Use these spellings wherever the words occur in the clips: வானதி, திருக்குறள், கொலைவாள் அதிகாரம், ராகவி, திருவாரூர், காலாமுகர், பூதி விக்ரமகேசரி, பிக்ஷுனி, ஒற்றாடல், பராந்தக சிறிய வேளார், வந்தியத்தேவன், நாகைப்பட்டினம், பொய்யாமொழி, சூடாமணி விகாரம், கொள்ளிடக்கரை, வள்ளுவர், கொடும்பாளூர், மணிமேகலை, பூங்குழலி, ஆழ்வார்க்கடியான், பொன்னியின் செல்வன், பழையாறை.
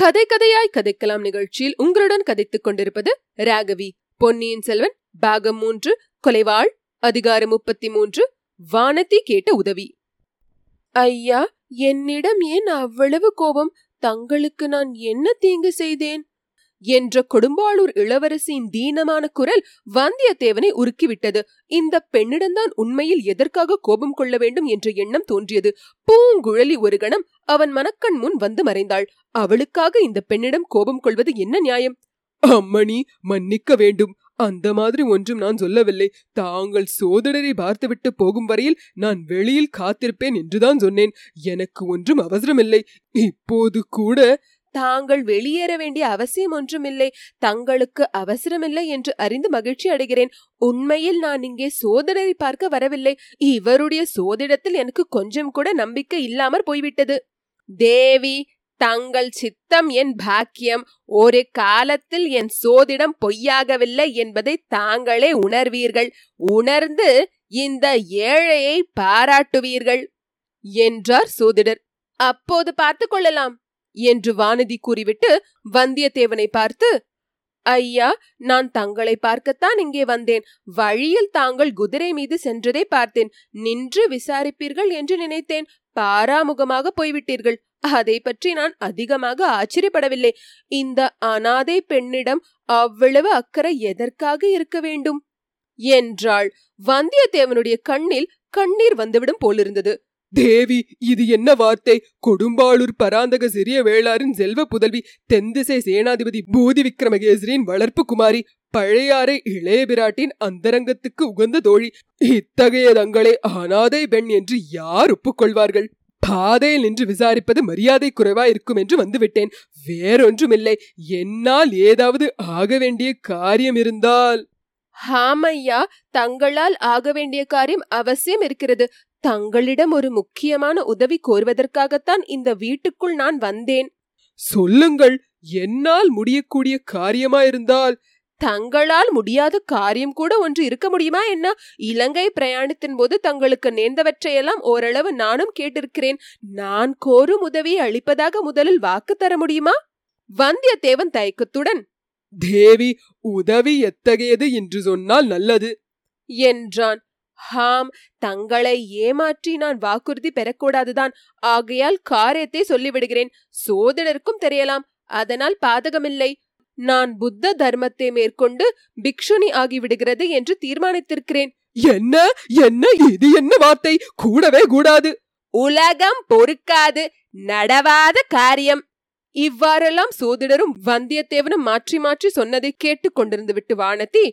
கதை கதையாய் கதைக்கலாம் நிகழ்ச்சியில் உங்களுடன் கதைத்துக் கொண்டிருப்பது ராகவி. பொன்னியின் செல்வன் பாகம் 3, கொலைவாள் அதிகாரம் 33, வானதி கேட்ட உதவி. ஐயா, என்னிடம் ஏன் அவ்வளவு கோபம்? தங்களுக்கு நான் என்ன தீங்கு செய்தேன் என்ற கொடும்பாளூர் இளவரசியின் தீனமான குரல் வந்தியத்தேவனை உருக்கிவிட்டது. இந்த பெண்ணிடம்தான் உண்மையில் எதற்காக கோபம் கொள்ள வேண்டும் என்ற எண்ணம் தோன்றியது. பூங்குழலி ஒரு கணம் அவன் மனக்கண் முன் வந்து மறைந்தாள். அவளுக்காக இந்த பெண்ணிடம் கோபம் கொள்வது என்ன நியாயம்? அம்மணி, மன்னிக்க வேண்டும். அந்த மாதிரி ஒன்றும் நான் சொல்லவில்லை. தாங்கள் சோதரரை பார்த்துவிட்டு போகும் வரையில் நான் வெளியில் காத்திருப்பேன் என்றுதான் சொன்னேன். எனக்கு ஒன்றும் அவசரமில்லை. இப்போது கூட தாங்கள் வெளியேற வேண்டிய அவசியம் ஒன்றுமில்லை. தங்களுக்கு அவசரமில்லை என்று அறிந்து மகிழ்ச்சி அடைகிறேன். உண்மையில் நான் இங்கே சோதரரை பார்க்க வரவில்லை. இவருடைய சோதிடத்தில் எனக்கு கொஞ்சம் கூட நம்பிக்கை இல்லாமற் போய்விட்டது. தேவி, தங்கள் சித்தம் என் பாக்கியம். ஒரு காலத்தில் என் சோதிடம் பொய்யாகவில்லை என்பதை தாங்களே உணர்வீர்கள். உணர்ந்து இந்த ஏழையை பாராட்டுவீர்கள் என்றார் சோதிடர். அப்போது பார்த்து கொள்ளலாம் என்று வானதி கூறிவிட்டு வந்தியத்தேவனை பார்த்து, ஐயா, நான் தங்களை பார்க்கத்தான் இங்கே வந்தேன். வழியில் தாங்கள் குதிரை மீது சென்றதை பார்த்தேன். நின்று விசாரிப்பீர்கள் என்று நினைத்தேன். பாராமுகமாக போய்விட்டீர்கள். அதை பற்றி நான் அதிகமாக ஆச்சரியப்படவில்லை. இந்த அனாதை பெண்ணிடம் அவ்வளவு அக்கறை எதற்காக இருக்க வேண்டும் என்றாள். வந்தியத்தேவனுடைய கண்ணில் கண்ணீர் வந்துவிடும் போலிருந்தது. தேவி, இது என்ன வார்த்தை? கொடும்பாளூர் பராந்தக சிறிய வேளாரின் செல்வ புதல்வி, தென்திசை சேனாதிபதி பூதி விக்ரமகேசரியின் வளர்ப்பு குமாரி, பழையாறை இளைய பிராட்டின் அந்தரங்கத்துக்கு உகந்த தோழி, இத்தகைய தங்களை அனாதை பெண் என்று யார் ஒப்புக்கொள்வார்கள்? பாதையில் நின்று விசாரிப்பது மரியாதை குறைவாயிருக்கும் என்று வந்துவிட்டேன். வேறொன்றுமில்லை. என்னால் ஏதாவது ஆக வேண்டிய காரியம் இருந்தால். ஹாமையா, தங்களால் ஆக வேண்டிய காரியம் அவசியம் இருக்கிறது. தங்களிடம் ஒரு முக்கியமான உதவி கோருவதற்காகத்தான் இந்த வீட்டுக்குள் நான் வந்தேன். சொல்லுங்கள், என்னால் முடியக்கூடிய காரியமாயிருந்தால். தங்களால் முடியாத காரியம் கூட ஒன்று இருக்க முடியுமா என்ன? இலங்கை பிரயாணத்தின் போது தங்களுக்கு நேர்ந்தவற்றையெல்லாம் ஓரளவு நானும் கேட்டிருக்கிறேன். நான் கோரும் உதவியை அளிப்பதாக முதலில் வாக்கு தர முடியுமா? வந்தியத்தேவன் தயக்கத்துடன், தேவி, உதவி எத்தகையது என்று சொன்னால் நல்லது என்றான். ஹாம், தங்களை ஏமாற்றி நான் வாக்குறுதி பெறக்கூடாதுதான். ஆகையால் காரியத்தை சொல்லிவிடுகிறேன். சோதனருக்கும் தெரியலாம். அதனால் பாதகமில்லை. நான் புத்த தர்மத்தை மேற்கொண்டு பிக்ஷுனி ஆகிவிடுகிறது என்று தீர்மானித்திருக்கிறேன். என்ன என்ன இது? என்ன வார்த்தை? கூடவே கூடாது. உலகம் பொறுக்காது. நடவாத காரியம். இவ்வாறெல்லாம் சோதிடரும் வந்தியத்தேவனும் மாற்றி மாற்றி சொன்னதை கேட்டு கொண்டிருந்து விட்டு வானதி,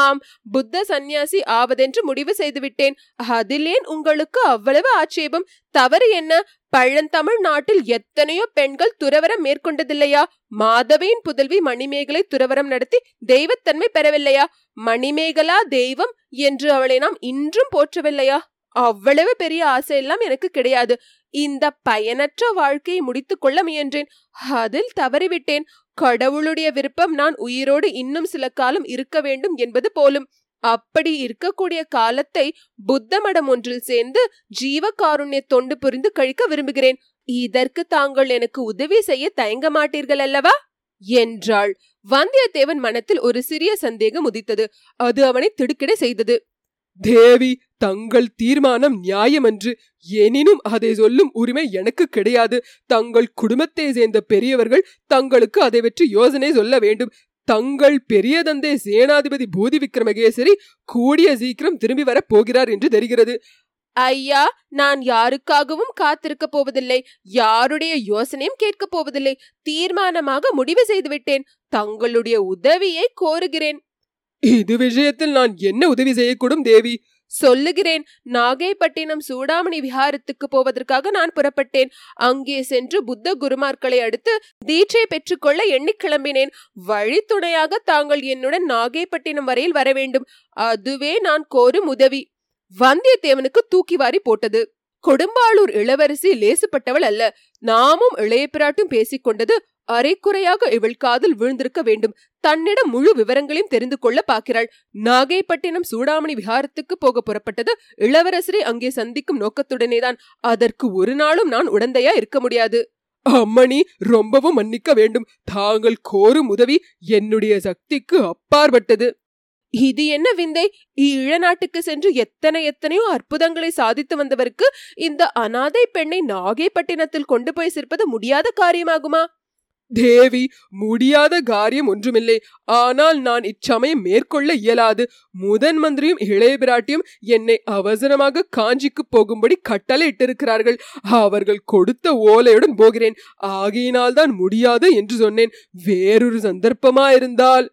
ஆம், புத்த சந்நியாசி ஆவதென்று முடிவு செய்துவிட்டேன். அதிலேன் உங்களுக்கு அவ்வளவு ஆட்சேபம்? தவறு என்ன? பழந்தமிழ் நாட்டில் எத்தனையோ பெண்கள் துறவரம் மேற்கொண்டதில்லையா? மாதவியின் புதல்வி மணிமேகலை துறவரம் நடத்தி தெய்வத்தன்மை பெறவில்லையா? மணிமேகலா தெய்வம் என்று அவளை நாம் இன்றும் போற்றவில்லையா? அவ்வளவு பெரிய ஆசையெல்லாம் எனக்கு கிடையாது. இந்த பயனற்ற வாழ்க்கையை முடித்து கொள்ள முயன்றேன். அதில் தவறிவிட்டேன். கடவுளுடைய விருப்பம் நான் உயிரோடு இன்னும் சில காலம் இருக்க வேண்டும் என்பது போலும். அப்படி இருக்கக்கூடிய காலத்தை புத்த மடம் ஒன்றில் சேர்ந்து ஜீவகாருண்ய தொண்டு புரிந்து கழிக்க விரும்புகிறேன். இதற்கு தாங்கள் எனக்கு உதவி செய்ய தயங்க மாட்டீர்கள் அல்லவா என்றாள். வந்தியத்தேவன் மனத்தில் ஒரு சிறிய சந்தேகம் உதித்தது. அது அவனை திடுக்கிட செய்தது. தேவி, தங்கள் தீர்மானம் நியாயமன்று. எனினும் அதை சொல்லும் உரிமை எனக்கு கிடையாது. தங்கள் குடும்பத்தை சேர்ந்த பெரியவர்கள் தங்களுக்கு அதை பற்றி யோசனை சொல்ல வேண்டும். தங்கள் பெரிய தந்தை சேனாதிபதி பூதி விக்ரமகேசரி கூடிய சீக்கிரம் திரும்பி வர போகிறார் என்று தெரிகிறது. ஐயா, நான் யாருக்காகவும் காத்திருக்க போவதில்லை. யாருடைய யோசனையும் கேட்க போவதில்லை. தீர்மானமாக முடிவு செய்துவிட்டேன். தங்களுடைய உதவியை கோருகிறேன். இது விஷயத்தில் நான் என்ன உதவி செய்யக்கூடும் தேவி? சொல்லுகிறேன். நாகைப்பட்டினம் சூடாமணி விகாரத்துக்கு போவதற்காக நான் புறப்பட்டேன். அங்கே சென்று புத்த குருமார்களை அடுத்து தீட்சை பெற்றுக்கொள்ள எண்ணி கிளம்பினேன். வழித்துணையாக தாங்கள் என்னுடன் நாகைப்பட்டினம் வரையில் வர வேண்டும். அதுவே நான் கோரும் உதவி. வந்தியத்தேவனுக்கு தூக்கி வாரி போட்டது. கொடும்பாளூர் இளவரசி லேசுப்பட்டவள் அல்ல. நாமும் இளைய பிராட்டும் பேசிக்கொண்டது அரைக்குறையாக இவள் காதில் விழுந்திருக்க வேண்டும். தன்னிடம் முழு விவரங்களையும் தெரிந்து கொள்ள பார்க்கிறாள். நாகைப்பட்டினம் சூடாமணி விகாரத்துக்கு போக புறப்பட்டது இளவரசரை அங்கே சந்திக்கும் நோக்கத்துடனேதான். அதற்கு ஒரு நாளும் நான் உடந்தையா இருக்க முடியாது. அம்மணி ரொம்பவும் மன்னிக்க வேண்டும். தாங்கள் கோரும் உதவி என்னுடைய சக்திக்கு அப்பாற்பட்டது. இது என்ன விந்தை? ஈழ நாட்டுக்கு சென்று எத்தனையோ அற்புதங்களை சாதித்து வந்தவருக்கு இந்த அனாதை பெண்ணை நாகைப்பட்டினத்தில் கொண்டு போய் சேர்ப்பது முடியாத காரியமாகுமா? தேவி, முடியாத காரியம் ஒன்றுமில்லை. ஆனால் நான் இச்சமயம் மேற்கொள்ள இயலாது. முதன் மந்திரியும் இளைய பிராட்டியும் என்னை அவசரமாக காஞ்சிக்கு போகும்படி கட்டளை இட்டிருக்கிறார்கள். அவர்கள் கொடுத்த ஓலையுடன் போகிறேன். ஆகையினால்தான் முடியாது என்று சொன்னேன். வேறொரு சந்தர்ப்பமாயிருந்தால்.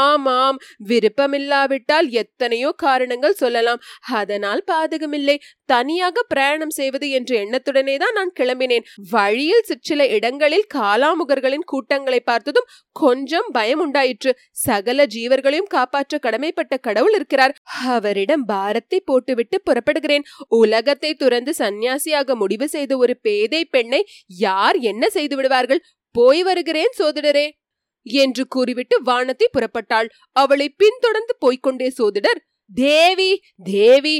ஆமாம், விருப்பமில்லாவிட்டால் எத்தனையோ காரணங்கள் சொல்லலாம். அதனால் பாதகமில்லை. தனியாக பிரயாணம் செய்வது என்ற எண்ணத்துடனே தான் நான் கிளம்பினேன். வழியில் சிற்சில இடங்களில் காலாமுகர்களின் கூட்டங்களை பார்த்ததும் கொஞ்சம் பயம் உண்டாயிற்று. சகல ஜீவர்களையும் காப்பாற்ற கடமைப்பட்ட கடவுள் இருக்கிறார். அவரிடம் பாரத்தை போட்டுவிட்டு புறப்படுகிறேன். உலகத்தை துறந்து சன்னியாசியாக முடிவு செய்த ஒரு பேதை பெண்ணை யார் என்ன செய்து விடுவார்கள்? போய் வருகிறேன் சோதிடரே என்று கூறிவிட்டு வானத்தை புறப்பட்டாள். அவளை பின்தொடர்ந்து போய்கொண்டே சோதிடர், தேவி தேவி,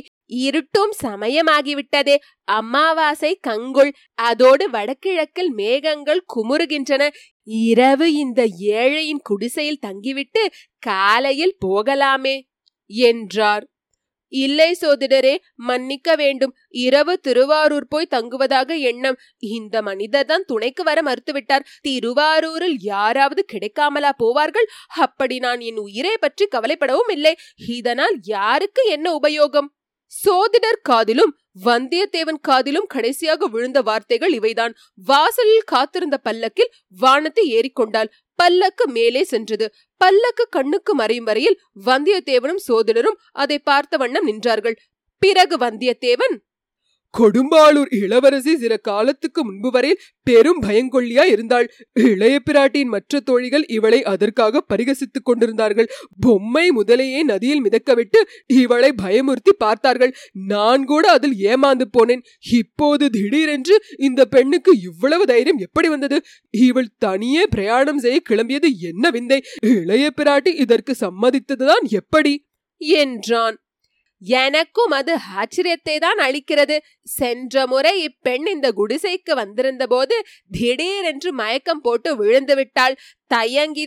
இருட்டும் சமயமாகிவிட்டதே. அமாவாசை கங்குள். அதோடு வடகிழக்கில் மேகங்கள் குமுறுகின்றன. இரவு இந்த ஏழையின் குடிசையில் தங்கிவிட்டு காலையில் போகலாமே என்றார். இல்லை சோதிடரே, மன்னிக்க வேண்டும். இரவு திருவாரூர் போய் தங்குவதாக எண்ணம். இந்த மனிதர் தான் துணைக்கு வர மறுத்துவிட்டார். திருவாரூரில் யாராவது கிடைக்காமலா போவார்கள்? அப்படி நான் என் உயிரை பற்றி கவலைப்படவும் இல்லை. இதனால் யாருக்கு என்ன உபயோகம்? சோதிடர் காதிலும் வந்தியத்தேவன் காதிலும் கடைசியாக விழுந்த வார்த்தைகள் இவைதான். வாசலில் காத்திருந்த பல்லக்கில் வானத்தை ஏறிக்கொண்டாள். பல்லக்கு மேலே சென்றது. பல்லக்கு கண்ணுக்கு மறையும் வரையில் வந்தியத்தேவனும் சோதிடரும் அதை பார்த்த வண்ணம் நின்றார்கள். பிறகு வந்தியத்தேவன், கொடும்பாளூர் இளவரசி சில காலத்துக்கு முன்பு வரையில் பெரும் பயங்கொள்ளியா இருந்தாள். இளைய பிராட்டியின் மற்ற தோழிகள் இவளை அதற்காக பரிகசித்துக் கொண்டிருந்தார்கள். பொம்மை முதலையே நதியில் மிதக்கவிட்டு இவளை பயமுறுத்தி பார்த்தார்கள். நான் கூட அதில் ஏமாந்து போனேன். இப்போது திடீரென்று இந்த பெண்ணுக்கு இவ்வளவு தைரியம் எப்படி வந்தது? இவள் தனியே பிரயாணம் செய்ய கிளம்பியது என்ன விந்தை? இளைய பிராட்டி இதற்கு சம்மதித்ததுதான் எப்படி என்றான். எனக்கும் அது ஆச்சரியத்தை தான் அளிக்கிறது. சென்ற முறை இப்பெண் இந்த குடிசைக்கு வந்திருந்த போது திடீரென்று மயக்கம் போட்டு விழுந்து விட்டாள். தயங்கி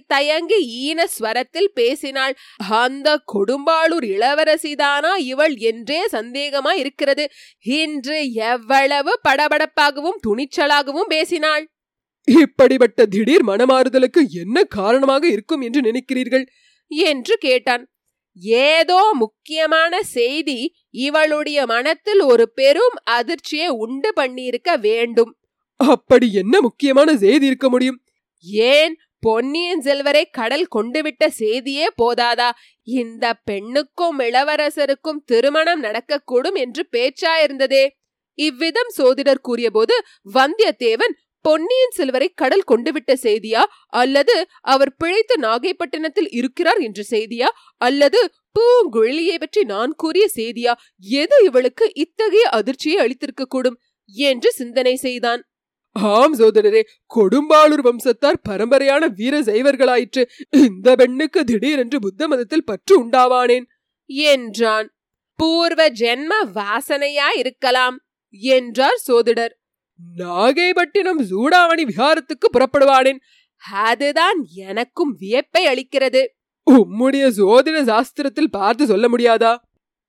ஈன ஸ்வரத்தில் பேசினாள். அந்த கொடும்பாளூர் இளவரசிதானா இவள் என்றே சந்தேகமா இருக்கிறது. இன்று எவ்வளவு படபடப்பாகவும் துணிச்சலாகவும் பேசினாள். இப்படிப்பட்ட திடீர் மனமாறுதலுக்கு என்ன காரணமாக இருக்கும் என்று நினைக்கிறீர்கள் என்று கேட்டான். ஏதோ முக்கியமான செய்தி இவளுடைய மனத்தில் ஒரு பெரும் அதிர்ச்சியை உண்டு பண்ணியிருக்க வேண்டும். அப்படி என்ன முக்கியமான செய்தி இருக்க முடியும்? ஏன், பொன்னியின் செல்வரை கடல் கொண்டுவிட்ட செய்தியே போதாதா? இந்த பெண்ணுக்கும் இளவரசருக்கும் திருமணம் நடக்கக்கூடும் என்று பேச்சாயிருந்ததே. இவ்விதம் சோதிடர் கூறிய போது வந்தியத்தேவன், பொன்னியின் செல்வரை கடல் கொண்டுவிட்ட செய்தியா, அல்லது அவர் பிழைத்து நாகைப்பட்டினத்தில் இருக்கிறார் என்ற செய்தியா, அல்லது பூங்குழலியை பற்றி நான் கூறிய செய்தியா, எது இவளுக்கு இத்தகைய அதிர்ச்சியை அளித்திருக்க கூடும் என்று சிந்தனை செய்தான். ஆம் சோதரரே, கொடும்பாளூர் வம்சத்தார் பரம்பரையான வீர சைவர்களாயிற்று. இந்த பெண்ணுக்கு திடீரென்று புத்த மதத்தில் பற்று உண்டாவானேன் என்றான். பூர்வ ஜென்ம வாசனையா இருக்கலாம் என்றார் சோதிடர். நாகைப்பட்டினம் சூடாமணி விகாரத்துக்கு புறப்படுவானேன். அதுதான் எனக்கும் வியப்பை அளிக்கிறது. உம்முடைய சோதிட சாஸ்திரத்தில் பார்த்து சொல்ல முடியாதா?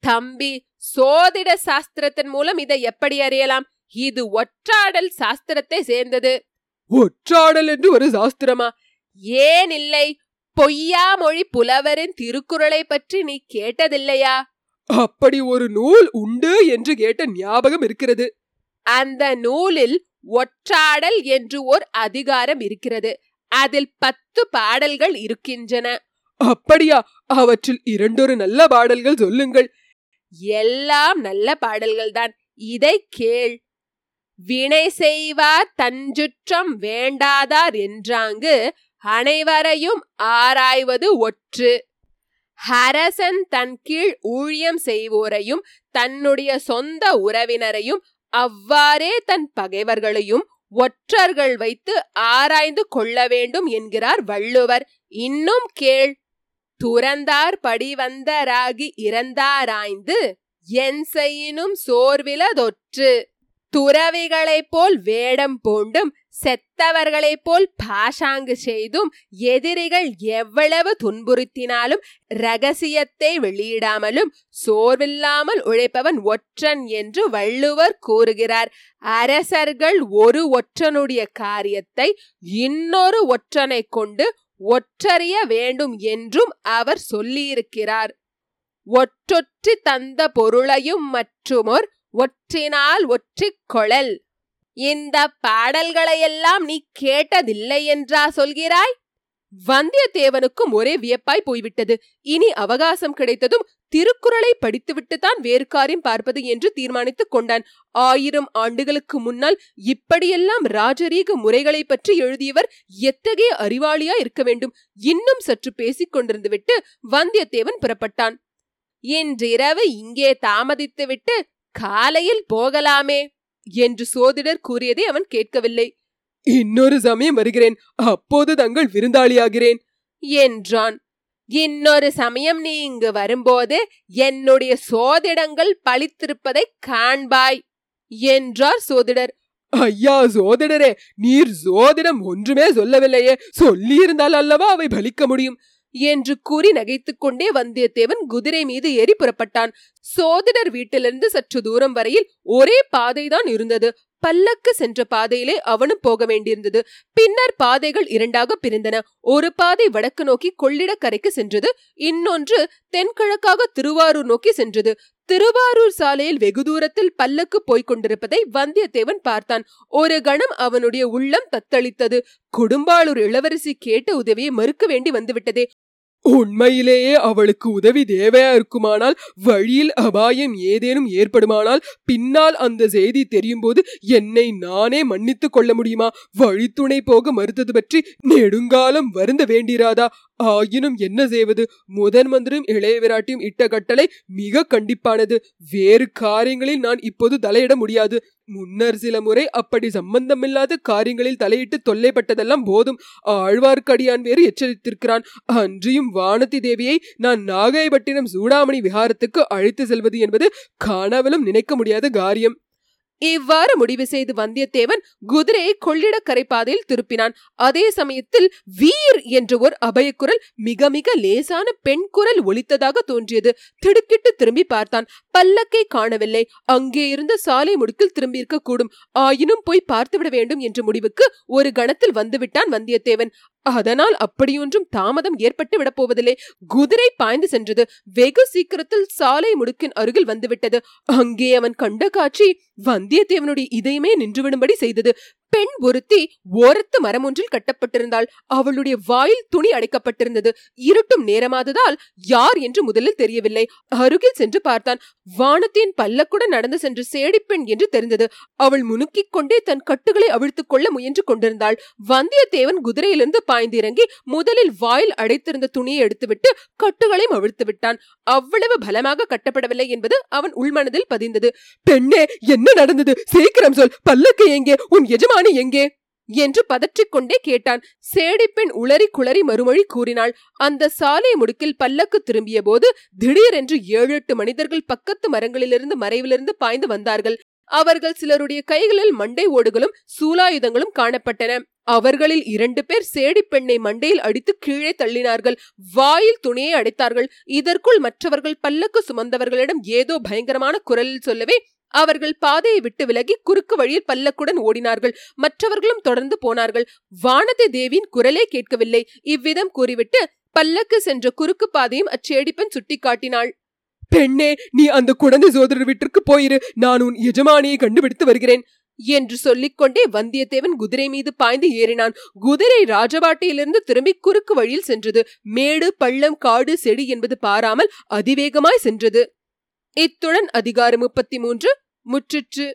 தம்பி, சோதிட சாஸ்திரத்தின் மூலம் இதை எப்படி அறியலாம்? இது ஒற்றாடல் சாஸ்திரத்தை சேர்ந்தது. ஒற்றாடல் என்று ஒரு சாஸ்திரமா? ஏன் இல்லை? பொய்யாமொழி புலவரின் திருக்குறளை பற்றி நீ கேட்டதில்லையா? அப்படி ஒரு நூல் உண்டு என்று கேட்ட ஞாபகம் இருக்கிறது. அந்த நூலில் ஒற்றாடல் என்று ஓர் அதிகாரம் இருக்கிறது. அதில் 10 பாடல்கள் இருக்கின்றன. அப்படியா? அவற்றில் 2 நல்ல பாடல்கள் சொல்லுங்கள். எல்லாம் நல்ல பாடல்கள் தான். இதை கேள். வினை செய்வார் தஞ்சுற்றம் வேண்டாதார் என்றாங்கு அனைவரையும் ஆராய்வது ஒற்று. அரசன் தன் கீழ் ஊழியம் செய்வோரையும் தன்னுடைய சொந்த உறவினரையும் அவ்வாறே தன் பகைவர்களையும் ஒற்றர்கள் வைத்து ஆராய்ந்து கொள்ள வேண்டும் என்கிறார் வள்ளுவர். இன்னும் கேள். துறந்தார் படிவந்தராகி இறந்தாராய்ந்து என் செய்யினும் சோர்விலதொற்று. துறவிகளைப் போல் வேடம் பூண்டும் செத்தவர்களைப் போல் பாஷாங்கு செய்தும் எதிரிகள் எவ்வளவு துன்புறுத்தினாலும் இரகசியத்தை வெளியிடாமலும் சோர்வில்லாமல் உழைப்பவன் ஒற்றன் என்று வள்ளுவர் கூறுகிறார். அரசர்கள் ஒரு ஒற்றனுடைய காரியத்தை இன்னொரு ஒற்றனை கொண்டு ஒற்றறிய வேண்டும் என்றும் அவர் சொல்லியிருக்கிறார். ஒற்றொற்றி தந்த பொருளையும் மற்றுமோர் ஒற்றினால் ஒற்றிக் கொளல். இந்த பாடல்களையெல்லாம் நீ கேட்டதில்லை என்றா சொல்கிறாய்? வந்தியத்தேவனுக்கும் ஒரே வியப்பாய் போய்விட்டது. இனி அவகாசம் கிடைத்ததும் திருக்குறளை படித்துவிட்டுத்தான் வேறு காரியம் பார்ப்பது என்று தீர்மானித்துக் கொண்டான். 1000 ஆண்டுகளுக்கு முன்னால் இப்படியெல்லாம் ராஜரீக முறைகளை பற்றி எழுதியவர் எத்தகைய அறிவாளியா இருக்க வேண்டும்? இன்னும் சற்று பேசிக் கொண்டிருந்துவிட்டு வந்தியத்தேவன் புறப்பட்டான். இன்றிரவு இங்கே தாமதித்துவிட்டு காலையில் போகலாமே என்று சோதிடர் கூறியதை அவன் கேட்கவில்லை. இன்னொரு சமயம் வருகிறேன், அப்போது தங்கள் விருந்தாளியாகிறேன் என்றான். இன்னொரு சமயம் நீ இங்கு வரும்போது என்னுடைய சோதிடங்கள் பழித்திருப்பதை காண்பாய் என்றார் சோதிடர். ஐயா சோதிடரே, நீர் சோதிடம் ஒன்றுமே சொல்லவில்லையே, சொல்லியிருந்தால் அல்லவா அவை பலிக்க முடியும் என்று கூறி நகைத்துக் கொண்டே வந்தியத்தேவன் குதிரை மீது ஏறி புறப்பட்டான். சோதிடர் வீட்டிலிருந்து சற்று தூரம் வரையில் ஒரே பாதைதான் இருந்தது. பல்லக்கு சென்ற பாதையிலே அவனும் போக வேண்டியிருந்தது. பின்னர் பாதைகள் இரண்டாக பிரிந்தன. ஒரு பாதை வடக்கு நோக்கி கொள்ளிடக்கரைக்கு சென்றது, இன்னொன்று தென்கிழக்காக திருவாரூர் நோக்கி சென்றது. திருவாரூர் சாலையில் வெகு தூரத்தில் பல்லக்கு போய்கொண்டிருப்பதை வந்தியத்தேவன் பார்த்தான். ஒரு கணம் அவனுடைய உள்ளம் தத்தளித்தது. கொடும்பாளூர் இளவரசி கேட்ட உதவியை மறுக்க வேண்டி வந்துவிட்டதே. உண்மையிலேயே அவளுக்கு உதவி தேவையா இருக்குமானால், வழியில் அபாயம் ஏதேனும் ஏற்படுமானால், பின்னால் அந்த செய்தி தெரியும் போது என்னை நானே மன்னித்து கொள்ள முடியுமா? வழித்துணை போக மறுத்தது பற்றி நெடுங்காலம் வருந்த வேண்டிராதா? ஆயினும் என்ன செய்வது? முதன் மந்திரம் இளையவிராட்டியும் இட்ட கட்டளை மிக கண்டிப்பானது. வேறு காரியங்களில் நான் இப்போது தலையிட முடியாது. முன்னர் சில முறை அப்படி சம்பந்தமில்லாத காரியங்களில் தலையிட்டு தொல்லைப்பட்டதெல்லாம் போதும். ஆழ்வார்க்கடியான் வேறு எச்சரித்திருக்கிறான். அன்றியும் வானதி தேவியை நான் நாகைப்பட்டினம் சூடாமணி விகாரத்துக்கு அழைத்து செல்வது என்பது காணாவலும் நினைக்க முடியாத காரியம். இவ்வாறு முடிவு செய்து வந்தியத்தேவன் குதிரையை கொள்ளிடக்கரை பாதையில் திருப்பினான். அதே சமயத்தில் வீர் என்ற ஒரு அபயக்குரல் மிக மிக லேசான பெண் குரல் ஒலித்ததாக தோன்றியது. திடுக்கிட்டு திரும்பி பார்த்தான். பல்லக்கை காணவில்லை. அங்கே இருந்த சாலை முடுக்கில் திரும்பி இருக்க கூடும். ஆயினும் போய் பார்த்துவிட வேண்டும் என்ற முடிவுக்கு ஒரு கணத்தில் வந்துவிட்டான் வந்தியத்தேவன். அதனால் அப்படியொன்றும் தாமதம் ஏற்பட்டு விடப்போவதில்லை. குதிரை பாய்ந்து சென்றது. வெகு சீக்கிரத்தில் சாலை முடுக்கின் அருகில் வந்துவிட்டது. அங்கே அவன் கண்ட காட்சி வந்தியத்தேவனுடைய இதயமே நின்றுவிடும்படி செய்தது. பெண் ஒருத்தி ஓரத்து மரம் ஒன்றில் கட்டப்பட்டிருந்தாள். அவளுடைய வாயில் துணி அடைக்கப்பட்டிருந்தது. இருட்டும் நேரமாததால் யார் என்று முதலில் தெரியவில்லை. அருகில் சென்று பார்த்தான். வானத்தின் பல்லக்குடன் நடந்து சென்ற சேடிப்பெண் என்று தெரிந்தது. அவள் முனுக்கிக் கொண்டே தன் கட்டுகளை அவிழ்த்துக் கொள்ள முயன்று கொண்டிருந்தாள். வந்தியத்தேவன் குதிரையிலிருந்து பாய்ந்திறங்கி முதலில் வாயில் அடைத்திருந்த துணியை எடுத்துவிட்டு கட்டுகளையும் அவிழ்த்து விட்டான். அவ்வளவு பலமாக கட்டப்படவில்லை என்பது அவன் உள்மனதில் பதிந்தது. பெண்ணே, என்ன நடந்தது? சீக்கிரம் சொல். பல்லக்கு எங்கே? உன் எஜமா எங்கே என்று பதற்றிக்கொண்டே கேட்டான். சேடிப்பெண் உளறி குளறி மறுமொழி கூறினாள். அந்த சாலை முடுக்கில் பல்லக்கு திரும்பிய போது திடீரென்று 7-8 மனிதர்கள் பக்கத்து மரங்களிலிருந்து மறைவிலிருந்து பாய்ந்து வந்தார்கள். அவர்கள் சிலருடைய கைகளில் மண்டை ஓடுகளும் சூலாயுதங்களும் காணப்பட்டன. அவர்களில் 2 பேர் சேடி பெண்ணை மண்டையில் அடித்து கீழே தள்ளினார்கள். வாயில் துணியை அடைத்தார்கள். இதற்குள் மற்றவர்கள் பல்லக்கு சுமந்தவர்களிடம் ஏதோ பயங்கரமான குரலில் சொல்லவே அவர்கள் பாதையை விட்டு விலகி குறுக்கு வழியில் பல்லக்குடன் ஓடினார்கள். மற்றவர்களும் தொடர்ந்து போனார்கள். வானதி தேவியின் குரலே கேட்கவில்லை. இவ்விதம் கூறிவிட்டு பல்லக்கு சென்ற குறுக்கு பாதையும் அச்சேடிப்பெண் சுட்டி காட்டினாள். பெண்ணே, நீ அந்த குழந்தை சோதரர் வீட்டிற்கு போயிரு. நான் உன் எஜமானியை கண்டுபிடித்து வருகிறேன் என்று சொல்லிக்கொண்டே வந்தியத்தேவன் குதிரை மீது பாய்ந்து ஏறினான். குதிரை ராஜபாட்டையிலிருந்து திரும்பி குறுக்கு வழியில் சென்றது. மேடு பள்ளம் காடு செடி என்பது பாராமல் அதிவேகமாய் சென்றது. இத்துடன் அதிகாரம் 33 முற்றிற்று.